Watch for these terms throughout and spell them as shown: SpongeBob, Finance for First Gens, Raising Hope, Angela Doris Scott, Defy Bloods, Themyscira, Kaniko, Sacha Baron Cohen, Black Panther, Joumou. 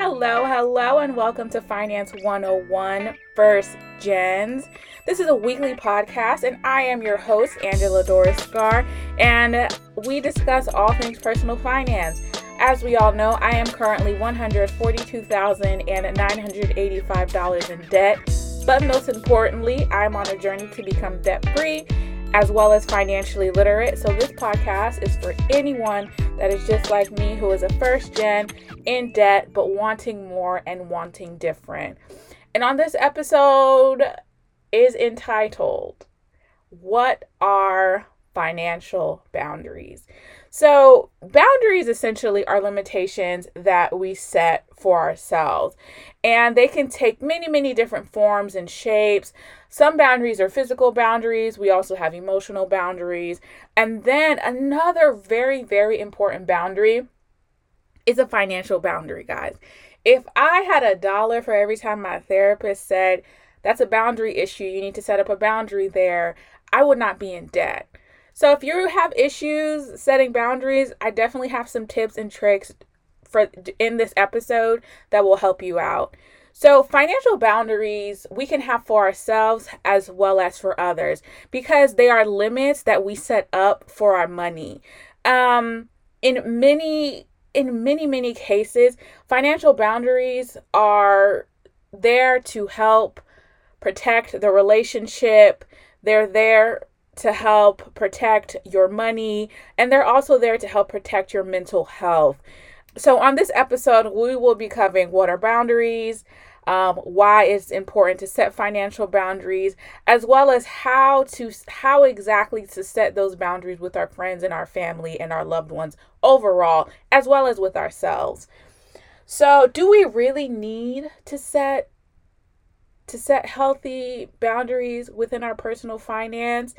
Hello, and welcome to Finance 101 First Gens. This is a weekly podcast, and I am your host, Angela Doris Scott, and we discuss all things personal finance. As we all know, I am currently $142,985 in debt, but most importantly, I'm on a journey to become debt-free as well as financially literate. So this podcast is for anyone that is just like me, who is a first gen in debt, but wanting more and wanting different. And on this episode is entitled, What Are Financial Boundaries? So boundaries essentially are limitations that we set for ourselves, and they can take many, many different forms and shapes. Some boundaries are physical boundaries. We also have emotional boundaries. And then another very, very important boundary is a financial boundary, guys. If I had $1 for every time my therapist said, that's a boundary issue, you need to set up a boundary there, I would not be in debt. So if you have issues setting boundaries, I definitely have some tips and tricks for in this episode that will help you out. So financial boundaries we can have for ourselves as well as for others, because they are limits that we set up for our money. In many cases, financial boundaries are there to help protect the relationship. They're there to help protect your money, and they're also there to help protect your mental health. So on this episode, we will be covering what are boundaries, why it's important to set financial boundaries, as well as how exactly to set those boundaries with our friends and our family and our loved ones overall, as well as with ourselves. So do we really need to set healthy boundaries within our personal finance?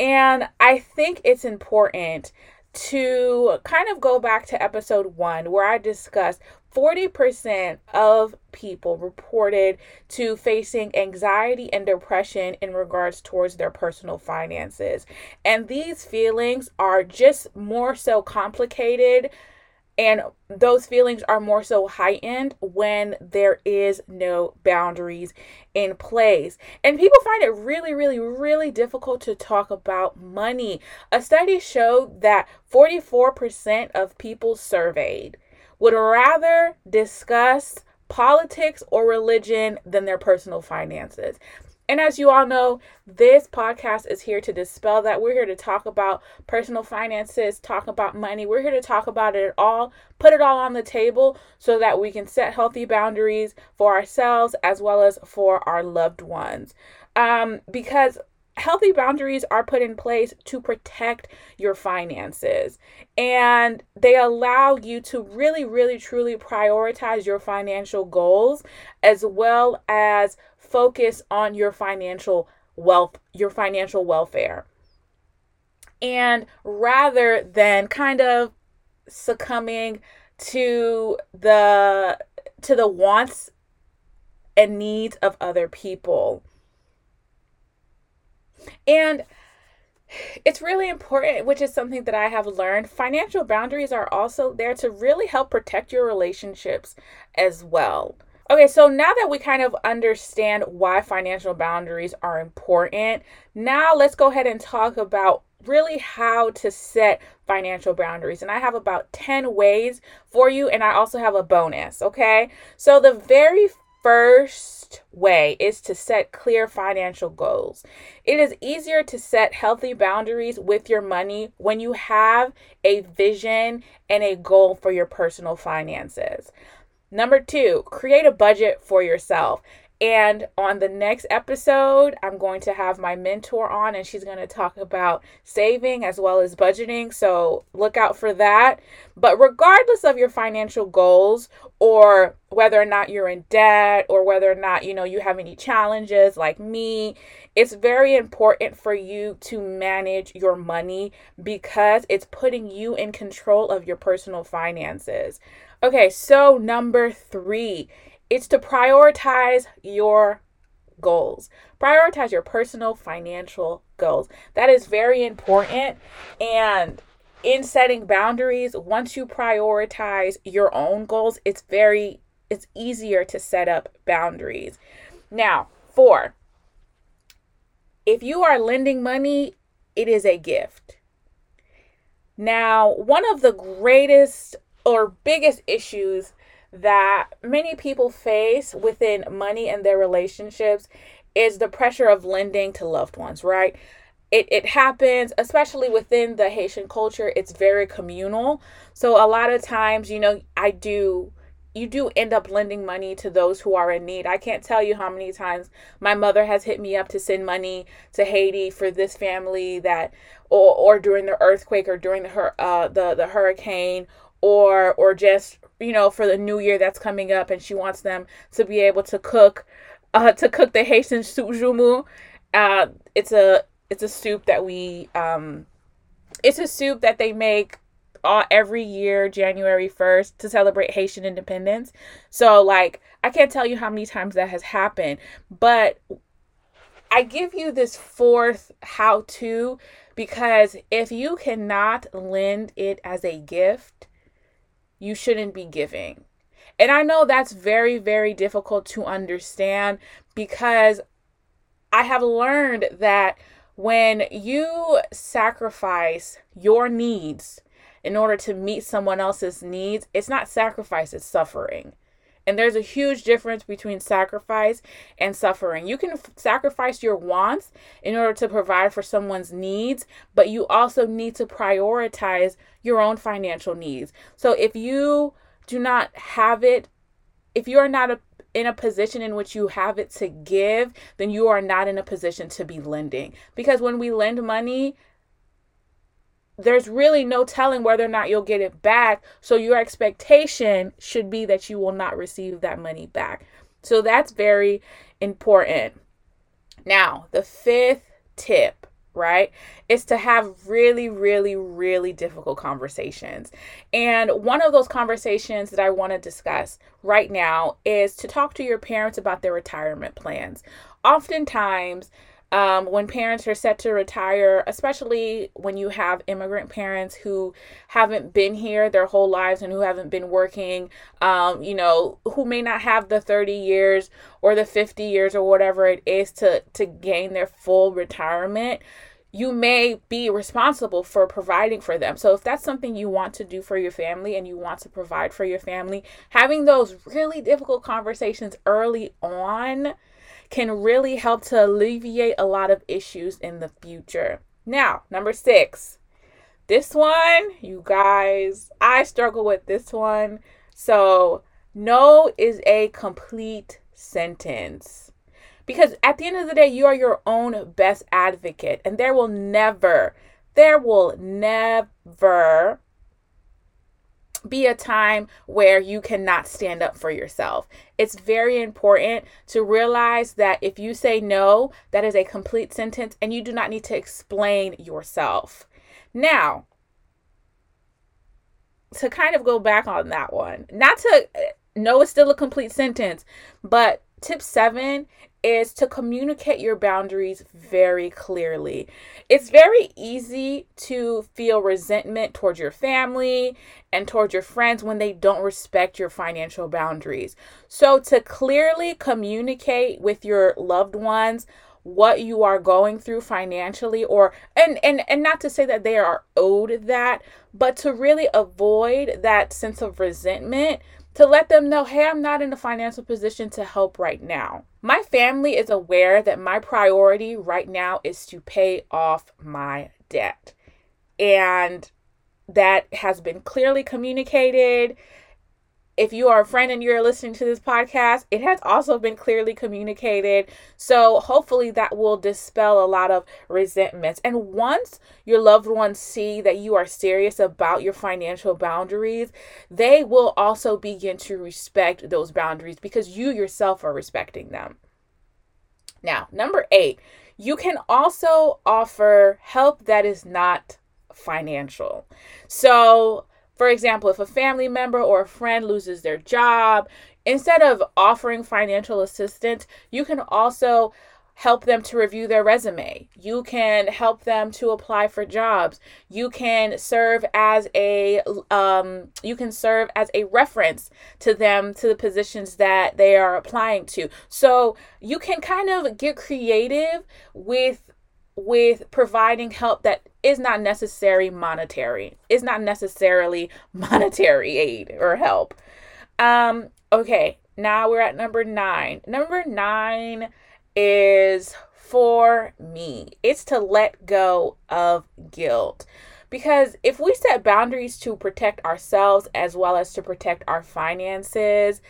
And I think it's important to kind of go back to episode 1, where I discussed 40% of people reported to facing anxiety and depression in regards towards their personal finances. And these feelings are just more so complicated, and those feelings are more so heightened when there is no boundaries in place. And people find it really, really, really difficult to talk about money. A study showed that 44% of people surveyed would rather discuss politics or religion than their personal finances. And as you all know, this podcast is here to dispel that. We're here to talk about personal finances, talk about money. We're here to talk about it all, put it all on the table so that we can set healthy boundaries for ourselves as well as for our loved ones. Because healthy boundaries are put in place to protect your finances, and they allow you to really, really, truly prioritize your financial goals as well as focus on your financial wealth, your financial welfare. And rather than kind of succumbing to the wants and needs of other people. And it's really important, which is something that I have learned. Financial boundaries are also there to really help protect your relationships as well. Okay, so now that we kind of understand why financial boundaries are important, now let's go ahead and talk about really how to set financial boundaries. And I have about 10 ways for you, and I also have a bonus, okay? So the very first way is to set clear financial goals. It is easier to set healthy boundaries with your money when you have a vision and a goal for your personal finances. Number 2, create a budget for yourself. And on the next episode, I'm going to have my mentor on, and she's going to talk about saving as well as budgeting. So look out for that. But regardless of your financial goals, or whether or not you're in debt, or whether or not, you know, you have any challenges like me, it's very important for you to manage your money, because it's putting you in control of your personal finances. Okay, so number 3. It's to prioritize your goals. Prioritize your personal financial goals. That is very important. And in setting boundaries, once you prioritize your own goals, it's very it's easier to set up boundaries. Now, 4, if you are lending money, it is a gift. Now, one of the greatest or biggest issues that many people face within money and their relationships is the pressure of lending to loved ones, right? It happens, especially within the Haitian culture. It's very communal. So a lot of times, you do end up lending money to those who are in need. I can't tell you how many times my mother has hit me up to send money to Haiti for this family that, or during the earthquake or during the hurricane, or just, for the new year that's coming up, and she wants them to be able to cook the Haitian soup Joumou. It's a soup that it's a soup that they make every year, January 1st, to celebrate Haitian independence. So I can't tell you how many times that has happened, but I give you this 4th how to, because if you cannot lend it as a gift, you shouldn't be giving. And I know that's very, very difficult to understand, because I have learned that when you sacrifice your needs in order to meet someone else's needs, it's not sacrifice, it's suffering. And there's a huge difference between sacrifice and suffering. You can sacrifice your wants in order to provide for someone's needs, but you also need to prioritize your own financial needs. So if you do not have it, if you are not in a position in which you have it to give, then you are not in a position to be lending. Because when we lend money, there's really no telling whether or not you'll get it back. So your expectation should be that you will not receive that money back. So that's very important. Now, the 5th tip, right, is to have really, really, really difficult conversations. And one of those conversations that I want to discuss right now is to talk to your parents about their retirement plans. Oftentimes, when parents are set to retire, especially when you have immigrant parents who haven't been here their whole lives and who haven't been working, who may not have the 30 years or the 50 years or whatever it is to gain their full retirement, you may be responsible for providing for them. So if that's something you want to do for your family and you want to provide for your family, having those really difficult conversations early on can really help to alleviate a lot of issues in the future. Now, number 6, this one, you guys, I struggle with this one. So no is a complete sentence, because at the end of the day, you are your own best advocate, and there will never be a time where you cannot stand up for yourself. It's very important to realize that if you say no, that is a complete sentence and you do not need to explain yourself. Now, to kind of go back on that one, no is still a complete sentence, but tip 7 is to communicate your boundaries very clearly. It's very easy to feel resentment towards your family and towards your friends when they don't respect your financial boundaries. So to clearly communicate with your loved ones what you are going through financially, and not to say that they are owed that, but to really avoid that sense of resentment, to let them know, hey, I'm not in a financial position to help right now. My family is aware that my priority right now is to pay off my debt. And that has been clearly communicated. If you are a friend and you're listening to this podcast, it has also been clearly communicated. So hopefully that will dispel a lot of resentments. And once your loved ones see that you are serious about your financial boundaries, they will also begin to respect those boundaries because you yourself are respecting them. Now, number 8, you can also offer help that is not financial. So, for example, if a family member or a friend loses their job, instead of offering financial assistance, you can also help them to review their resume. You can help them to apply for jobs. You can serve as a reference to them, to the positions that they are applying to. So you can kind of get creative with providing help that is not necessarily monetary. It's not necessarily monetary aid or help. Okay, now we're at number 9. Number 9 is for me. It's to let go of guilt. Because if we set boundaries to protect ourselves as well as to protect our finances,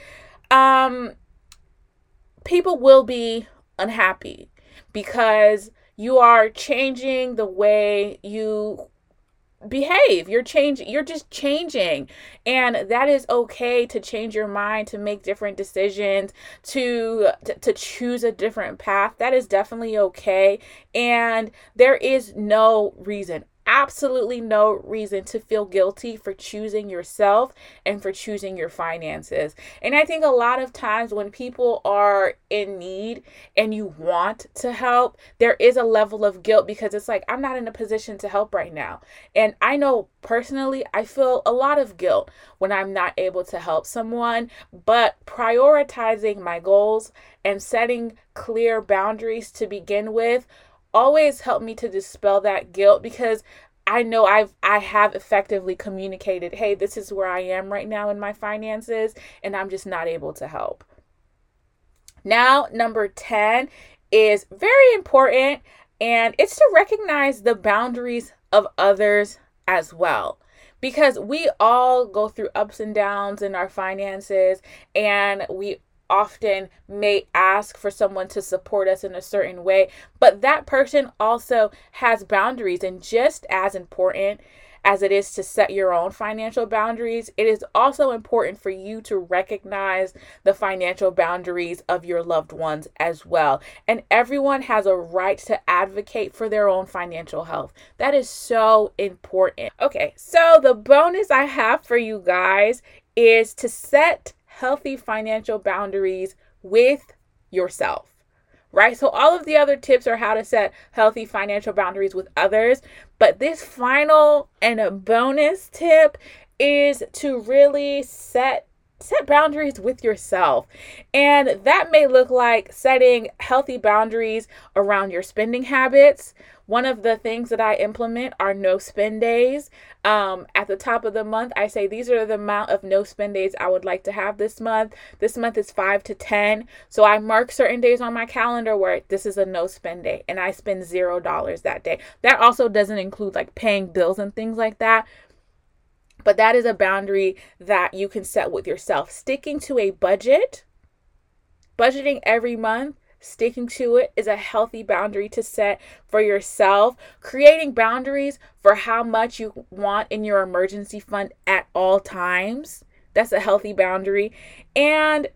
people will be unhappy because you are changing the way you behave. You're just changing. And that is okay to change your mind, to make different decisions, to choose a different path. That is definitely okay. And there is no reason, absolutely no reason to feel guilty for choosing yourself and for choosing your finances. And I think a lot of times when people are in need and you want to help, there is a level of guilt because it's like, I'm not in a position to help right now. And I know personally, I feel a lot of guilt when I'm not able to help someone, but prioritizing my goals and setting clear boundaries to begin with always help me to dispel that guilt, because I know I have effectively communicated, hey, this is where I am right now in my finances, and I'm just not able to help. Now, number 10 is very important, and it's to recognize the boundaries of others as well. Because we all go through ups and downs in our finances, and we often may ask for someone to support us in a certain way, but that person also has boundaries. And just as important as it is to set your own financial boundaries, it is also important for you to recognize the financial boundaries of your loved ones as well. And everyone has a right to advocate for their own financial health. That is so important. Okay, so the bonus I have for you guys is to set healthy financial boundaries with yourself, right? So all of the other tips are how to set healthy financial boundaries with others, but this final and a bonus tip is to really set boundaries with yourself. And that may look like setting healthy boundaries around your spending habits. One of the things that I implement are no spend days. At the top of the month, I say these are the amount of no spend days I would like to have this month. This month is 5 to 10. So I mark certain days on my calendar where this is a no spend day, and I spend $0 that day. That also doesn't include like paying bills and things like that. But that is a boundary that you can set with yourself. Sticking to a budget, budgeting every month, sticking to it is a healthy boundary to set for yourself. Creating boundaries for how much you want in your emergency fund at all times. That's a healthy boundary. And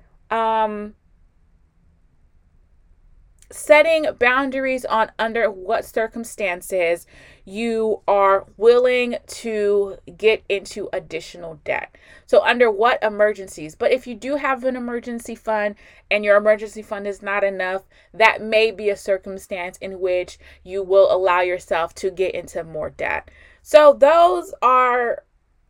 setting boundaries on under what circumstances you are willing to get into additional debt. So under what emergencies? But if you do have an emergency fund and your emergency fund is not enough, that may be a circumstance in which you will allow yourself to get into more debt. So those are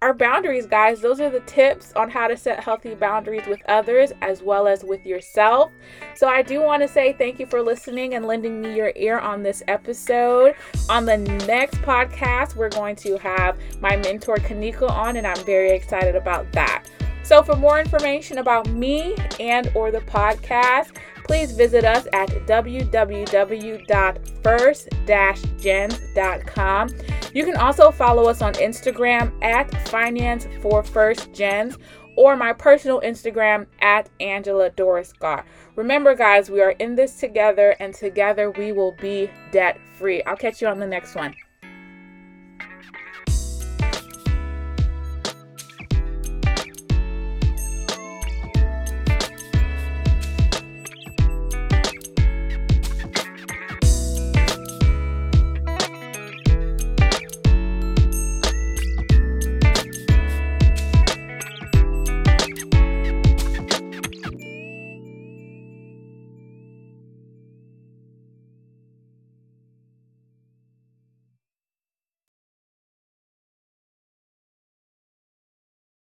our boundaries, guys. Those are the tips on how to set healthy boundaries with others as well as with yourself. So I do want to say thank you for listening and lending me your ear on this episode. On the next podcast, we're going to have my mentor Kaniko on, and I'm very excited about that. So for more information about me and or the podcast, please visit us at www.first-gens.com. You can also follow us on Instagram at Finance for First Gens, or my personal Instagram at Angela Doris Scott. Remember, guys, we are in this together, and together we will be debt free. I'll catch you on the next one.